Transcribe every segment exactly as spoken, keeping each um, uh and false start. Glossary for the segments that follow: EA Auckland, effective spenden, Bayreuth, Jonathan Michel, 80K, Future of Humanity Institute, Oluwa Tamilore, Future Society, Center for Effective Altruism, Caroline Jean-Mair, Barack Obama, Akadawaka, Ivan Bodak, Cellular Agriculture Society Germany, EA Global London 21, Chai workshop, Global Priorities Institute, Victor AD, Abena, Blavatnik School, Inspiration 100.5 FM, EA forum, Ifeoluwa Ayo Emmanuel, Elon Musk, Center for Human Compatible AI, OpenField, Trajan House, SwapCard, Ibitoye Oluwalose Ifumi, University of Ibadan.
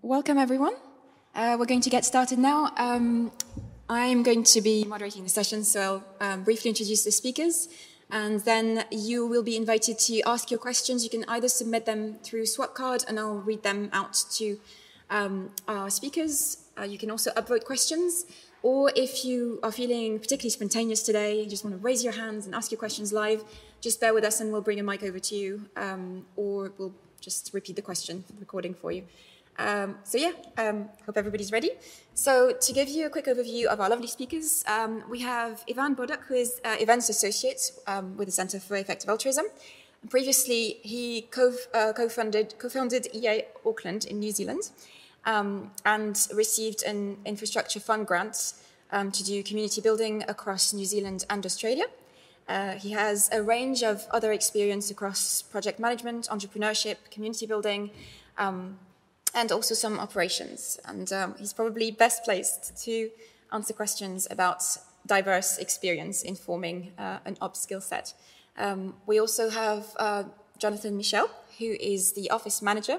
Welcome, everyone. Uh, we're going to get started now. Um, I'm going to be moderating the session, so I'll um, briefly introduce the speakers, and then you will be invited to ask your questions. You can either submit them through SwapCard, and I'll read them out to um, our speakers. Uh, you can also upvote questions, or if you are feeling particularly spontaneous today, you just want to raise your hands and ask your questions live, just bear with us and we'll bring a mic over to you, um, or we'll just repeat the question for the recording for you. Um, so yeah, um, hope everybody's ready. So to give you a quick overview of our lovely speakers, um, we have Ivan Bodak, who is uh, Events Associate um, with the Center for Effective Altruism. Previously, he co uh, co-founded, co-founded E A Auckland in New Zealand um, and received an infrastructure fund grant um, to do community building across New Zealand and Australia. Uh, he has a range of other experience across project management, entrepreneurship, community building, um, and also some operations. And um, he's probably best placed to answer questions about diverse experience in forming uh, an ops skill set. Um, we also have uh, Jonathan Michel, who is the office manager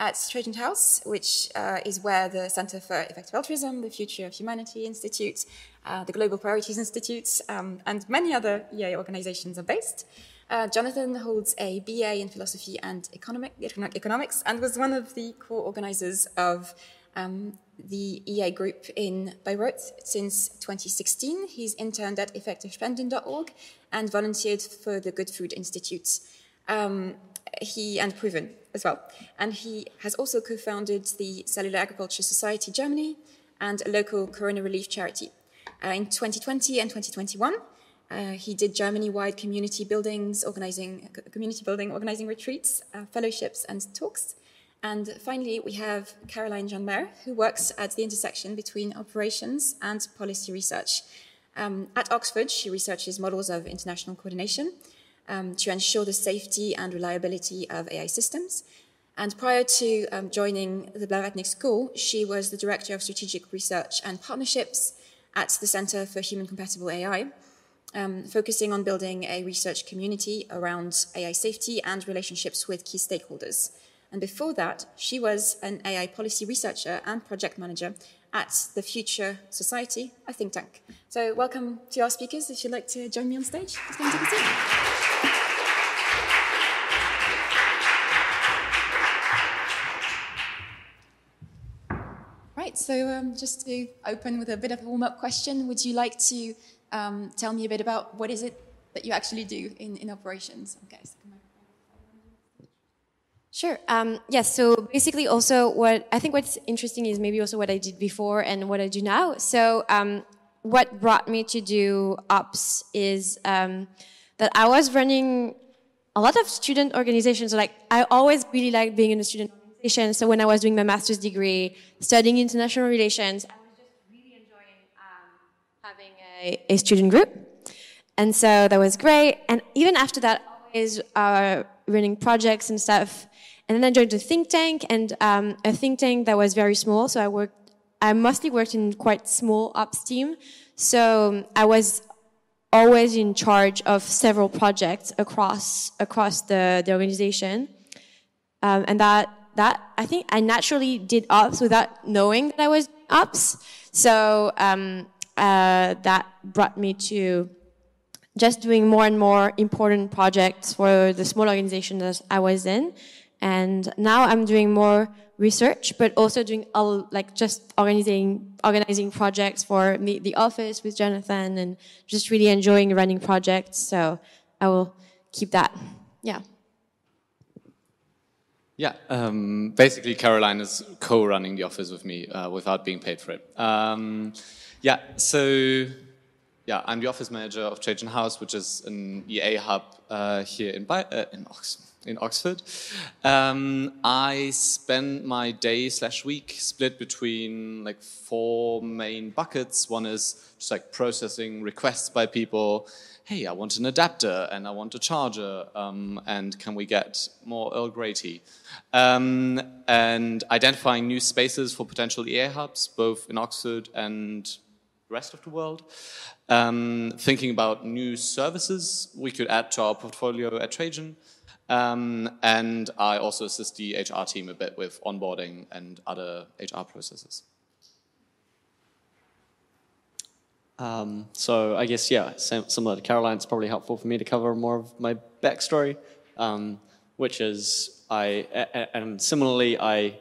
at Trajan House, which uh, is where the Center for Effective Altruism, the Future of Humanity Institute, uh, the Global Priorities Institute, um, and many other E A organizations are based. Uh, Jonathan holds a B A in philosophy and economic, economics and was one of the co-organizers of um, the E A group in Bayreuth since twenty sixteen. He's interned at effective spenden dot org and volunteered for the Good Food Institute. Um, he and Proven as well. And he has also co-founded the Cellular Agriculture Society Germany and a local corona relief charity. Uh, in twenty twenty and twenty twenty-one, Uh, he did Germany-wide community buildings, organizing community building, organizing retreats, uh, fellowships, and talks. And finally, we have Caroline Jean-Mair, who works at the intersection between operations and policy research. Um, at Oxford, she researches models of international coordination um, to ensure the safety and reliability of A I systems. And prior to um, joining the Blavatnik School, she was the director of strategic research and partnerships at the Center for Human Compatible A I. Um, focusing on building a research community around A I safety and relationships with key stakeholders. And before that, she was an A I policy researcher and project manager at the Future Society, a think tank. So welcome to our speakers. If you'd like to join me on stage, it's going to be soon. Right, so um, just to open with a bit of a warm-up question, would you like to Um, tell me a bit about what is it that you actually do in, in operations? Okay, so can I... Sure. Um, yes. Yeah, so basically, also what I think what's interesting is maybe also what I did before and what I do now. So um, what brought me to do ops is um, that I was running a lot of student organizations. Like I always really liked being in a student organization. So when I was doing my master's degree, studying international relations, a student group, and so that was great. And even after that, always uh, running projects and stuff. And then I joined a think tank, and um, a think tank that was very small. So I worked, I mostly worked in quite small ops team. So I was always in charge of several projects across across the the organization, um, and that that I think I naturally did ops without knowing that I was ops. So. Um, Uh, that brought me to just doing more and more important projects for the small organization that I was in. And now I'm doing more research, but also doing all, like just organizing, organizing projects for the, the office with Jonathan and just really enjoying running projects. So I will keep that. Yeah. Yeah, um, basically Caroline is co-running the office with me uh, without being paid for it. Um, Yeah, so yeah, I'm the office manager of Trajan House, which is an E A hub uh, here in, Bi uh, in, Ox in Oxford. Um, I spend my day slash week split between like four main buckets. One is just like processing requests by people. Hey, I want an adapter and I want a charger um, and can we get more Earl Grey tea? Um, and identifying new spaces for potential E A hubs, both in Oxford and rest of the world, um, thinking about new services we could add to our portfolio at Trajan, Um, and I also assist the H R team a bit with onboarding and other H R processes. Um, so I guess, yeah, similar to Caroline, it's probably helpful for me to cover more of my backstory, um, which is I, and similarly, I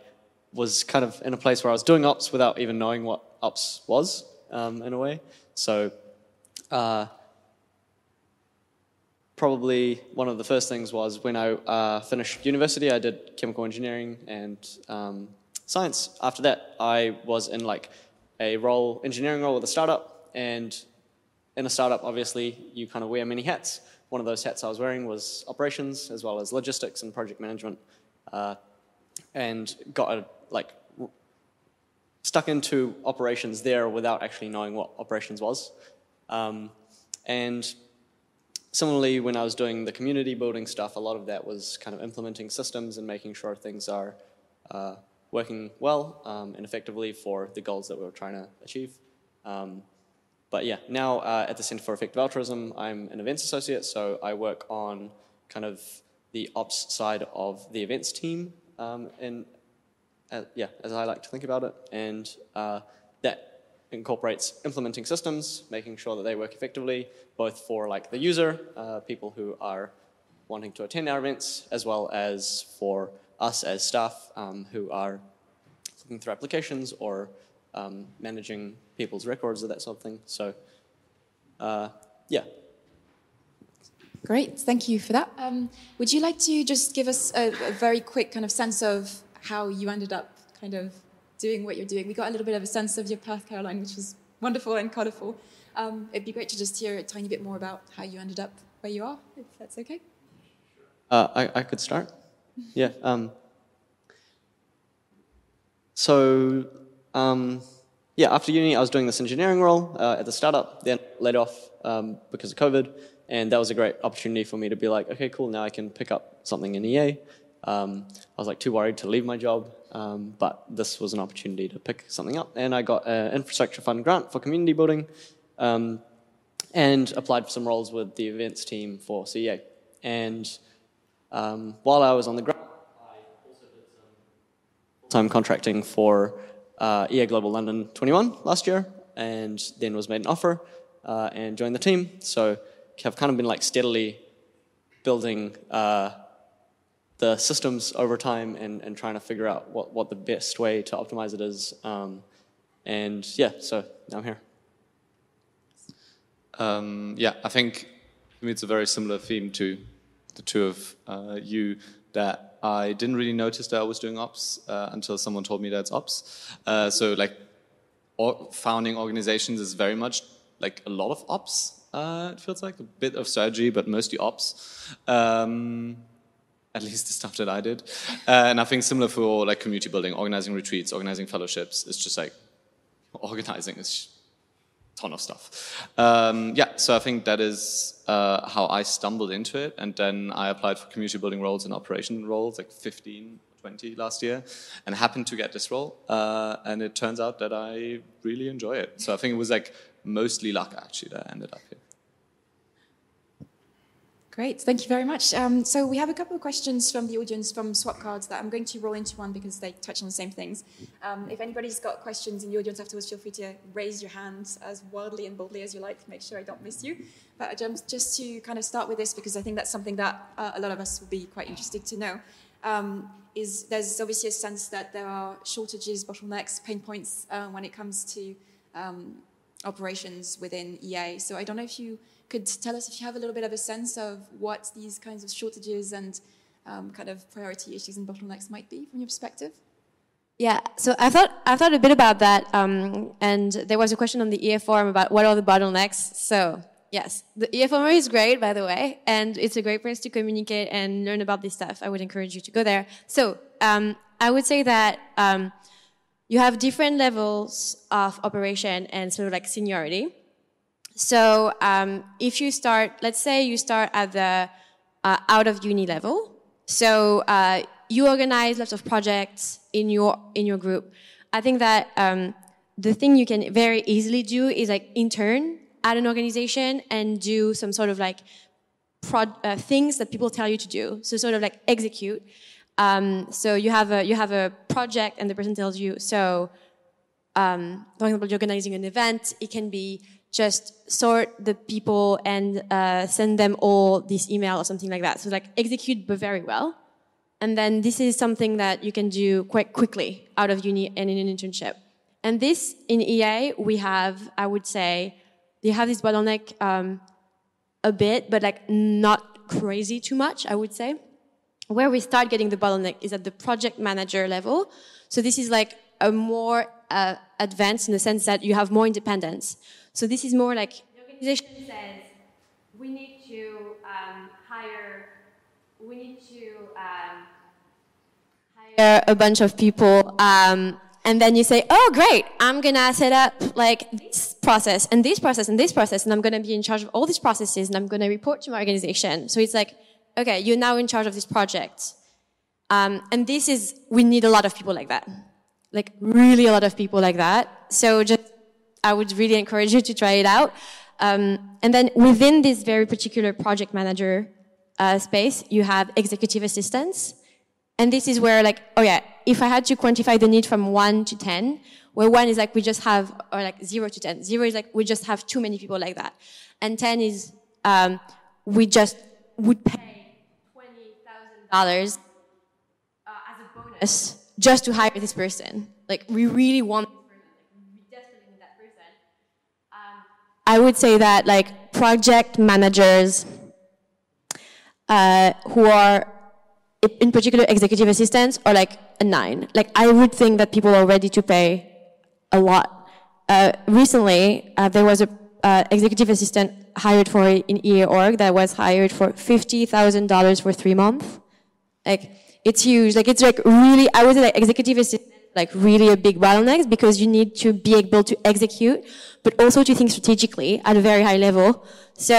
was kind of in a place where I was doing ops without even knowing what ops was, um, in a way. So uh, probably one of the first things was when I uh, finished university, I did chemical engineering and um, science. After that, I was in like a role, engineering role with a startup. And in a startup, obviously, you kind of wear many hats. One of those hats I was wearing was operations, as well as logistics and project management, uh, and got a, like stuck into operations there without actually knowing what operations was. Um, and similarly, when I was doing the community building stuff, a lot of that was kind of implementing systems and making sure things are uh, working well um, and effectively for the goals that we were trying to achieve. Um, But yeah, now uh, at the Center for Effective Altruism, I'm an events associate, so I work on kind of the ops side of the events team, um, and uh, yeah, as I like to think about it, and uh, that incorporates implementing systems, making sure that they work effectively, both for like the user, uh, people who are wanting to attend our events, as well as for us as staff um, who are looking through applications or Um, managing people's records or that sort of thing. So, uh, yeah. Great, thank you for that. Um, would you like to just give us a, a very quick kind of sense of how you ended up kind of doing what you're doing? We got a little bit of a sense of your path, Caroline, which was wonderful and colourful. Um, it'd be great to just hear a tiny bit more about how you ended up where you are, if that's okay. Uh, I, I could start. Yeah. Um, so... Um, yeah, after uni, I was doing this engineering role uh, at the startup, then laid off um, because of COVID, and that was a great opportunity for me to be like, okay, cool, now I can pick up something in E A. Um, I was like too worried to leave my job, um, but this was an opportunity to pick something up, and I got an infrastructure fund grant for community building, um, and applied for some roles with the events team for C E A. And um, while I was on the grant, I also did some time contracting for Uh, E A Global London twenty-one last year, and then was made an offer uh, and joined the team. So I've kind of been like steadily building uh, the systems over time and, and trying to figure out what, what the best way to optimize it is. Um, and yeah, so now I'm here. Um, yeah, I think for me it's a very similar theme to the two of uh, you, that I didn't really notice that I was doing ops uh, until someone told me that it's ops. Uh, so like or founding organizations is very much like a lot of ops, uh, it feels like. A bit of strategy, but mostly ops. Um, at least the stuff that I did. Uh, and I think similar for like community building, organizing retreats, organizing fellowships. It's just like organizing is a ton of stuff. Um, yeah, so I think that is... Uh, how I stumbled into it, and then I applied for community building roles and operation roles, like fifteen, twenty last year, and happened to get this role, uh, and it turns out that I really enjoy it. So I think it was like mostly luck actually that I ended up here. Great, thank you very much. Um, so we have a couple of questions from the audience from swap cards that I'm going to roll into one because they touch on the same things. Um, if anybody's got questions in the audience afterwards, feel free to raise your hands as wildly and boldly as you like to make sure I don't miss you. But just to kind of start with this, because I think that's something that uh, a lot of us will be quite interested to know, um, is there's obviously a sense that there are shortages, bottlenecks, pain points uh, when it comes to um, operations within E A. So I don't know if you could tell us if you have a little bit of a sense of what these kinds of shortages and um, kind of priority issues and bottlenecks might be from your perspective. Yeah, so I thought I thought a bit about that, um, and there was a question on the E A forum about what are the bottlenecks. So. Yes, the E A forum is great, by the way, and it's a great place to communicate and learn about this stuff. I would encourage you to go there. So um, I would say that um, you have different levels of operation and sort of like seniority. So um, if you start, let's say you start at the uh, out of uni level, so uh, you organize lots of projects in your in your group. I think that um, the thing you can very easily do is like intern at an organization and do some sort of like pro uh, things that people tell you to do. So sort of like execute. Um, so you have a you have a project, and the person tells you. So, um, for example, you're organizing an event. It can be just sort the people and uh, send them all this email or something like that. So like execute, but very well. And then this is something that you can do quite quickly out of uni and in an internship. And this, in E A, we have, I would say, they have this bottleneck um, a bit, but like not crazy too much, I would say. Where we start getting the bottleneck is at the project manager level. So this is like a more uh, advanced in the sense that you have more independence. So this is more like the organization says, we need to um, hire... We need to um, hire a bunch of people, um, and then you say, oh, great, I'm going to set up like this process and this process and this process, and I'm going to be in charge of all these processes, and I'm going to report to my organization. So it's like, okay, you're now in charge of this project. Um, and this is, we need a lot of people like that, like really a lot of people like that. So just, I would really encourage you to try it out. Um, and then within this very particular project manager Uh, space, you have executive assistants, and this is where, like, oh yeah, if I had to quantify the need from one to ten, where one is like we just have, or like zero to ten, zero is like we just have too many people like that, and ten is um, we just would pay twenty thousand dollars uh, as a bonus just to hire this person. Like we really want, we desperately need that person. Um, I would say that like project managers. Uh, who are, in particular, executive assistants, are like a nine. Like, I would think that people are ready to pay a lot. Uh, recently, uh, there was a uh, executive assistant hired for in E A org that was hired for fifty thousand dollars for three months. Like, it's huge. Like, it's like really, I would say like executive assistant, like really a big bottleneck because you need to be able to execute, but also to think strategically at a very high level. So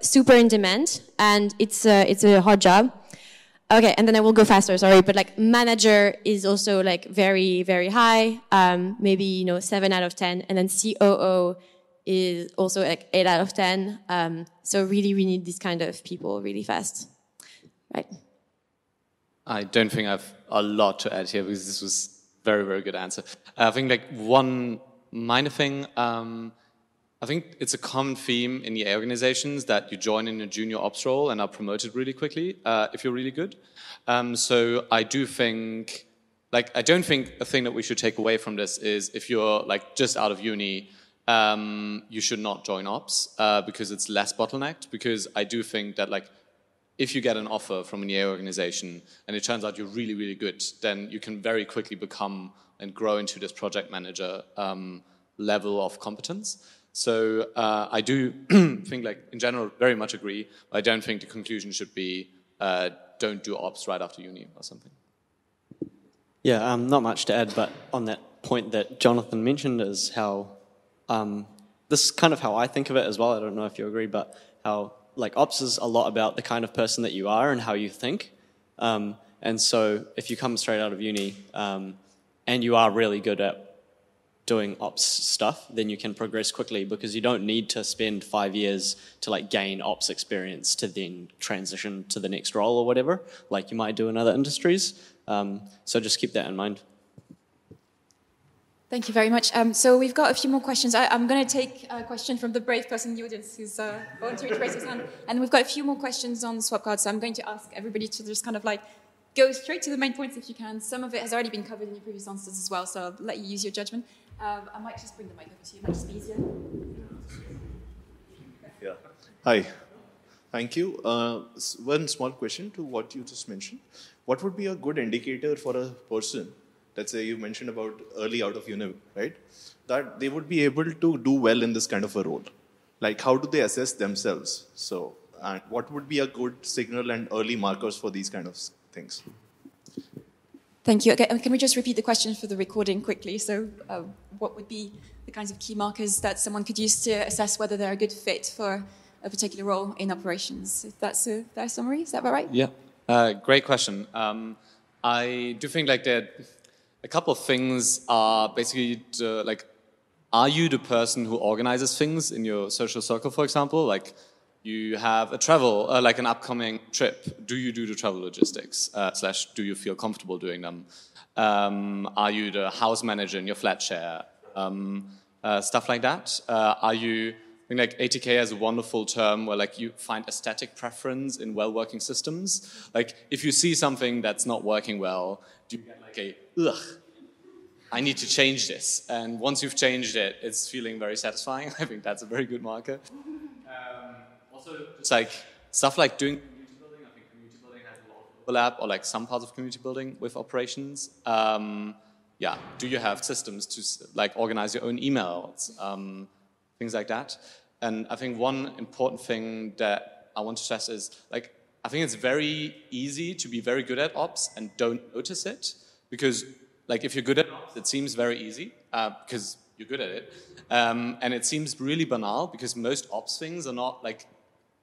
super in demand, and it's a, it's a hard job. Okay, and then I will go faster, sorry, but like manager is also like very, very high, um, maybe, you know, seven out of ten, and then C O O is also like eight out of ten. Um, so really we need these kind of people really fast, right? I don't think I have a lot to add here because this was very, very good answer. I think like one minor thing, um, I think it's a common theme in E A organizations that you join in a junior ops role and are promoted really quickly uh, if you're really good. Um, so I do think, like, I don't think a thing that we should take away from this is if you're like just out of uni, um, you should not join ops uh, because it's less bottlenecked. Because I do think that like if you get an offer from an E A organization and it turns out you're really, really good, then you can very quickly become and grow into this project manager um, level of competence. So uh, I do think, like, in general, very much agree. I don't think the conclusion should be uh, don't do ops right after uni or something. Yeah, um, not much to add, but on that point that Jonathan mentioned is how, um, this is kind of how I think of it as well, I don't know if you agree, but how, like, ops is a lot about the kind of person that you are and how you think. Um, and so if you come straight out of uni um, and you are really good at doing ops stuff, then you can progress quickly because you don't need to spend five years to like gain ops experience to then transition to the next role or whatever, like you might do in other industries. Um, so just keep that in mind. Thank you very much. Um, so we've got a few more questions. I, I'm going to take a question from the brave person in the audience who's uh, volunteering to raise his hand. And we've got a few more questions on swap cards, so I'm going to ask everybody to just kind of like go straight to the main points if you can. Some of it has already been covered in your previous answers as well, so I'll let you use your judgment. Um, I might just bring the mic over to you, it might just be easier. Yeah. Hi. Thank you. Uh, one small question to what you just mentioned. What would be a good indicator for a person, let's say you mentioned about early out of uni, right? That they would be able to do well in this kind of a role. Like how do they assess themselves? So, and what would be a good signal and early markers for these kind of things? Thank you. Okay, and can we just repeat the question for the recording quickly? So uh, what would be the kinds of key markers that someone could use to assess whether they're a good fit for a particular role in operations? If that's a fair summary, is that about right? Yeah, uh, great question. Um, I do think like there a couple of things are basically uh, like, are you the person who organizes things in your social circle, for example? Like You have a travel, uh, like an upcoming trip. Do you do the travel logistics? Uh, slash, do you feel comfortable doing them? Um, are you the house manager in your flat share? Um, uh, stuff like that. Uh, are you, I think like eighty K has a wonderful term where like you find aesthetic preference in well-working systems. Like if you see something that's not working well, do you get like a, ugh, I need to change this. And once you've changed it, it's feeling very satisfying. I think that's a very good marker. Um, also, it's like stuff like doing community building. I think community building has a lot of overlap, or like some parts of community building with operations. Um, yeah, do you have systems to like organize your own emails, um, things like that? And I think one important thing that I want to stress is like I think it's very easy to be very good at ops and don't notice it, because like if you're good at ops, it seems very easy uh, because you're good at it. Um, and it seems really banal because most ops things are not like,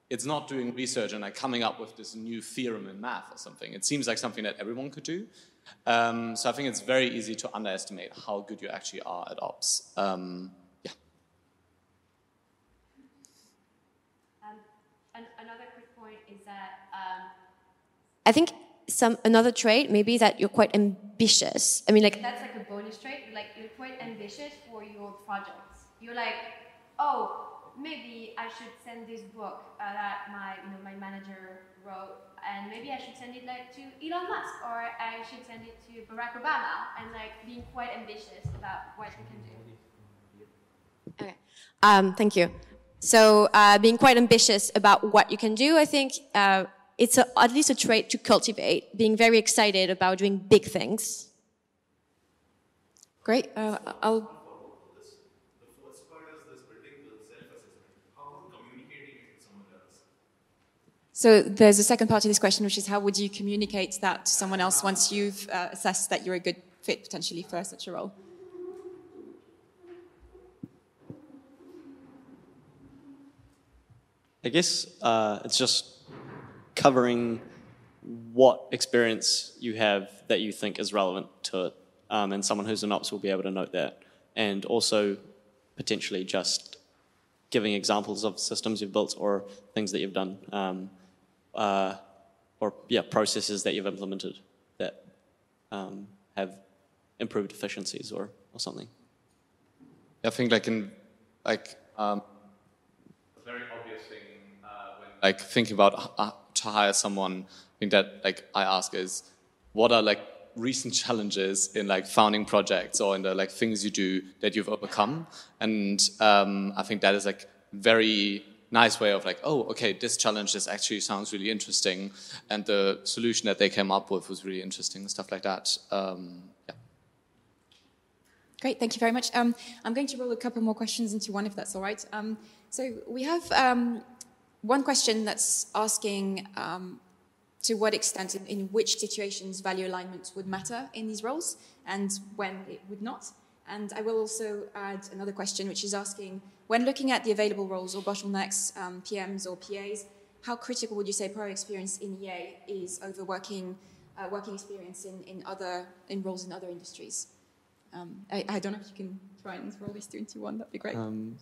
it's not doing research and like coming up with this new theorem in math or something. It seems like something that everyone could do. Um, so I think it's very easy to underestimate how good you actually are at ops. Um, yeah. Um, an another quick point is that um, I think some another trait maybe that you're quite ambitious. I mean, like that's like a bonus trait. Like you're quite ambitious for your projects. You're like, oh, maybe I should send this book uh, that my you know my manager wrote, and maybe I should send it like to Elon Musk, or I should send it to Barack Obama, and like being quite ambitious about what we can do. Okay, um, thank you. So uh, being quite ambitious about what you can do, I think. Uh, It's a, at least a trait to cultivate, being very excited about doing big things. Great. Uh, I'll. The first part is this building the self-assessment. How would communicating it to someone else? So there's a second part to this question, which is how would you communicate that to someone else once you've uh, assessed that you're a good fit potentially for such a role? I guess uh, it's just covering what experience you have that you think is relevant to it. Um, and someone who's an ops will be able to note that. And also potentially just giving examples of systems you've built or things that you've done um, uh, or yeah, processes that you've implemented that um, have improved efficiencies or, or something. I think like in, like, um, a very obvious thing uh, when like thinking about uh, to hire someone, I think that like I ask is, what are like recent challenges in like founding projects or in the like things you do that you've overcome? And um, I think that is like very nice way of like, oh, okay, this challenge this actually sounds really interesting, and the solution that they came up with was really interesting, stuff like that. Um, yeah. Great, thank you very much. Um, I'm going to roll a couple more questions into one, if that's all right. Um, so we have. Um, One question that's asking um, to what extent, in, in which situations, value alignment would matter in these roles, and when it would not. And I will also add another question, which is asking, when looking at the available roles or bottlenecks, um, P Ms or P As, how critical would you say prior experience in E A is over working, uh, working experience in, in other in roles in other industries? Um, I, I don't know if you can try and roll these two into one. That'd be great. Um,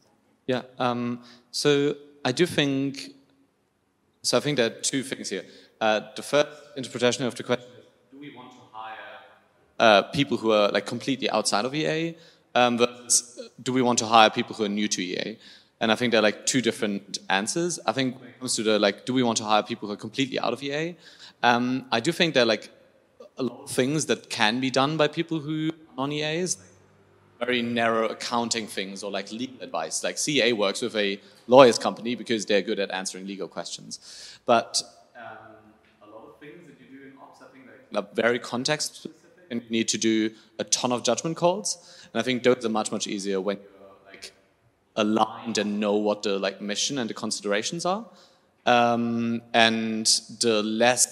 yeah. Um, so. I do think, so I think there are two things here. Uh, the first interpretation of the question is, do we want to hire uh, people who are like completely outside of E A? Um, versus do we want to hire people who are new to E A? And I think there are like two different answers. I think when it comes to the like, do we want to hire people who are completely out of E A? Um, I do think there are like a lot of things that can be done by people who are non-E As. Very narrow accounting things or like legal advice. Like C A works with a lawyer's company because they're good at answering legal questions. But um, a lot of things that you do in ops, I think they're like very context specific, and you need to do a ton of judgment calls. And I think those are much, much easier when you're like aligned and know what the like mission and the considerations are. Um, and the less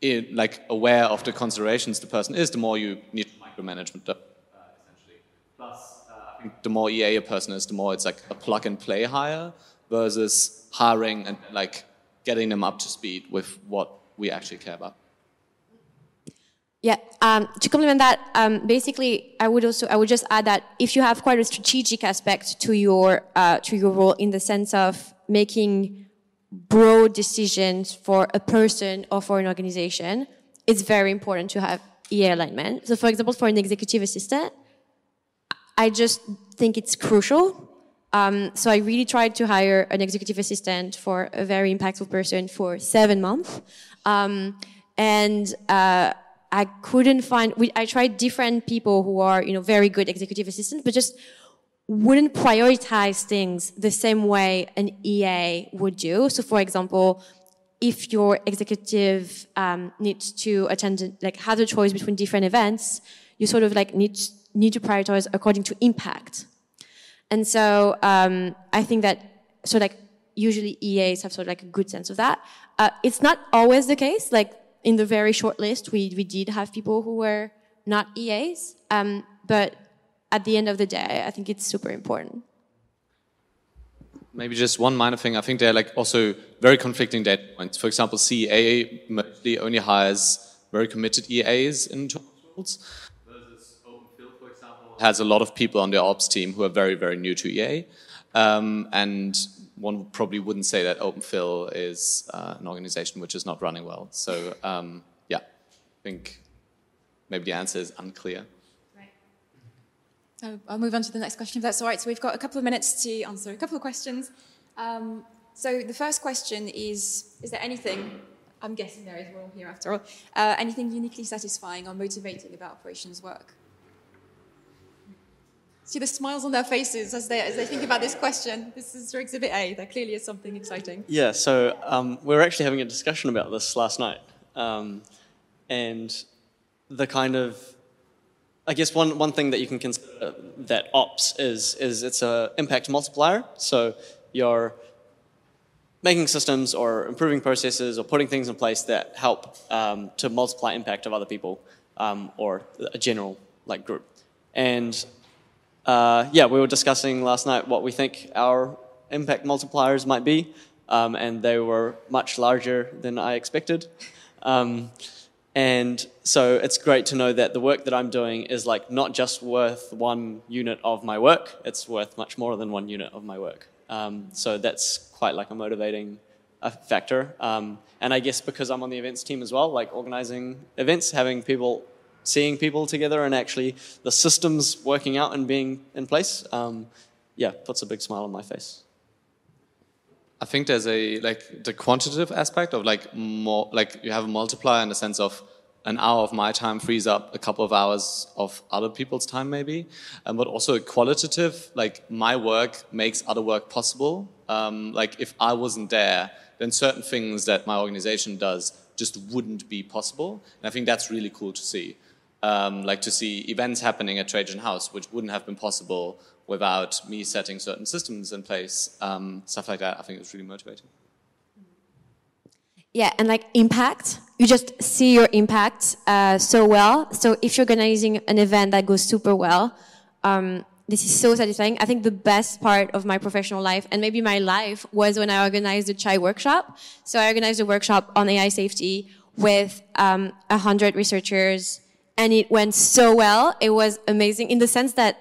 it, like aware of the considerations the person is, the more you need micromanagement them. Plus, uh, I think the more E A a person is, the more it's like a plug-and-play hire versus hiring and like getting them up to speed with what we actually care about. Yeah. Um, to complement that, um, basically, I would also I would just add that if you have quite a strategic aspect to your uh, to your role in the sense of making broad decisions for a person or for an organization, it's very important to have E A alignment. So for example, for an executive assistant, I just think it's crucial. Um, so I really tried to hire an executive assistant for a very impactful person for seven months. Um, and uh, I couldn't find, we, I tried different people who are, you know, very good executive assistants, but just wouldn't prioritize things the same way an E A would do. So for example, if your executive um, needs to attend, like has a choice between different events, you sort of like need, need to prioritize according to impact. And so um, I think that, so like usually E As have sort of like a good sense of that. Uh, it's not always the case. Like in the very short list, we, we did have people who were not E As, um, but at the end of the day, I think it's super important. Maybe just one minor thing. I think they're like also very conflicting data points. For example, C E A mostly only hires very committed E As in job roles. Versus OpenField, for example, has a lot of people on their ops team who are very, very new to E A. Um, and one probably wouldn't say that OpenField is uh, an organization which is not running well. So um, yeah, I think maybe the answer is unclear. So I'll move on to the next question, if that's all right. So we've got a couple of minutes to answer a couple of questions. Um, so the first question is, is there anything, I'm guessing there is, we're all here after all, uh, anything uniquely satisfying or motivating about operations work? See the smiles on their faces as they, as they think about this question. This is for Exhibit A. There clearly is something exciting. Yeah, so um, we were actually having a discussion about this last night. Um, and the kind of... I guess one, one thing that you can consider that ops is, is it's an impact multiplier. So you're making systems or improving processes or putting things in place that help um, to multiply impact of other people um, or a general like group. And uh, yeah, we were discussing last night what we think our impact multipliers might be, um, and they were much larger than I expected. Um, And so it's great to know that the work that I'm doing is like not just worth one unit of my work, it's worth much more than one unit of my work. Um, so that's quite like a motivating uh, factor. Um, and I guess because I'm on the events team as well, like organizing events, having people, seeing people together and actually the systems working out and being in place, um, yeah, puts a big smile on my face. I think there's a, like, the quantitative aspect of, like, more, like, you have a multiplier in the sense of an hour of my time frees up a couple of hours of other people's time, maybe. Um, but also a qualitative, like, my work makes other work possible. Um, like, if I wasn't there, then certain things that my organization does just wouldn't be possible. And I think that's really cool to see. Um, like, to see events happening at Trajan House, which wouldn't have been possible without me setting certain systems in place, um, stuff like that. I think it's really motivating. Yeah, and like impact, you just see your impact uh, so well. So if you're organizing an event that goes super well, um, this is so satisfying. I think the best part of my professional life, and maybe my life, was when I organized the Chai workshop. So I organized a workshop on A I safety with um, one hundred researchers, and it went so well. It was amazing in the sense that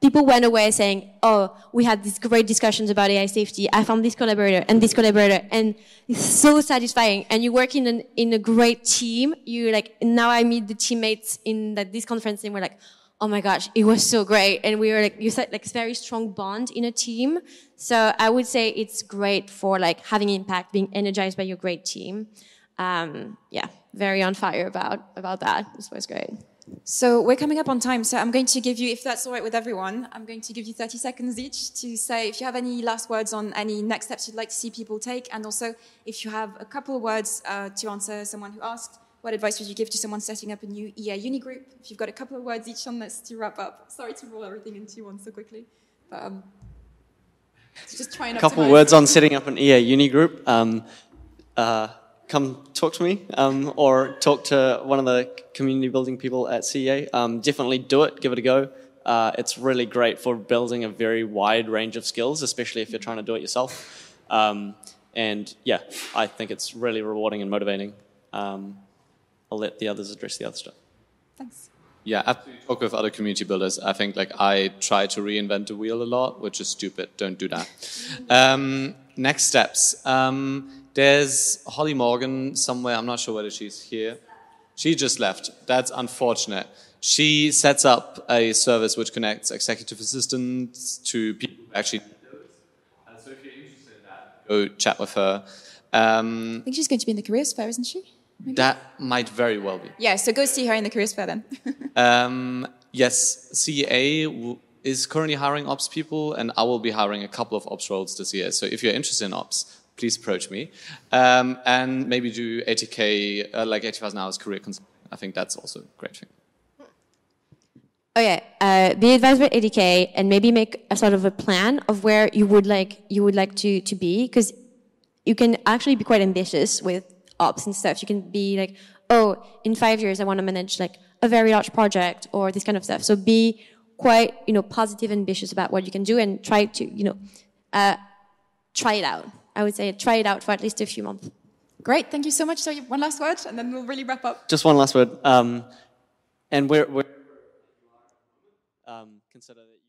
people went away saying, oh, we had these great discussions about A I safety. I found this collaborator and this collaborator. And it's so satisfying. And you work in, an, in a great team. You like, now I meet the teammates in that, this conference and we're like, oh my gosh, it was so great. And we were like, you said like very strong bond in a team. So I would say it's great for like having impact, being energized by your great team. Um, yeah, very on fire about, about that. This was great. So we're coming up on time, so I'm going to give you, if that's all right with everyone, I'm going to give you thirty seconds each to say if you have any last words on any next steps you'd like to see people take, and also if you have a couple of words uh, to answer someone who asked, what advice would you give to someone setting up a new E A uni group? If you've got a couple of words each on this to wrap up. Sorry to roll everything into one so quickly, but um, just try and optimize. A couple of words on setting up an E A uni group. Um, uh, Come talk to me um, or talk to one of the community building people at C E A. Um, definitely do it. Give it a go. Uh, it's really great for building a very wide range of skills, especially if you're trying to do it yourself. Um, and yeah, I think it's really rewarding and motivating. Um, I'll let the others address the other stuff. Thanks. Yeah, after you talk with other community builders, I think like I try to reinvent the wheel a lot, which is stupid. Don't do that. Um, next steps. Um, there's Holly Morgan somewhere. I'm not sure whether she's here. She just left. That's unfortunate. She sets up a service which connects executive assistants to people who actually uh, so if you're interested in that, go chat with her. Um, I think she's going to be in the careers fair, isn't she? Maybe? That might very well be. Yeah, so go see her in the careers fair then. um, yes, C E A is currently hiring ops people, and I will be hiring a couple of ops roles this year. So if you're interested in ops, please approach me. Um, and maybe do eighty K, uh, like eighty thousand hours career consulting. I think that's also a great thing. Okay, uh, be advised about eighty K, and maybe make a sort of a plan of where you would like you would like to to be, because you can actually be quite ambitious with ops and stuff. You can be like, oh, in five years I want to manage like a very large project or this kind of stuff. So be quite you know positive and ambitious about what you can do, and try to you know uh, try it out. I would say try it out for at least a few months. Great, thank you so much. So one last word, and then we'll really wrap up. Just one last word, um, and we're. we're Um, consider that.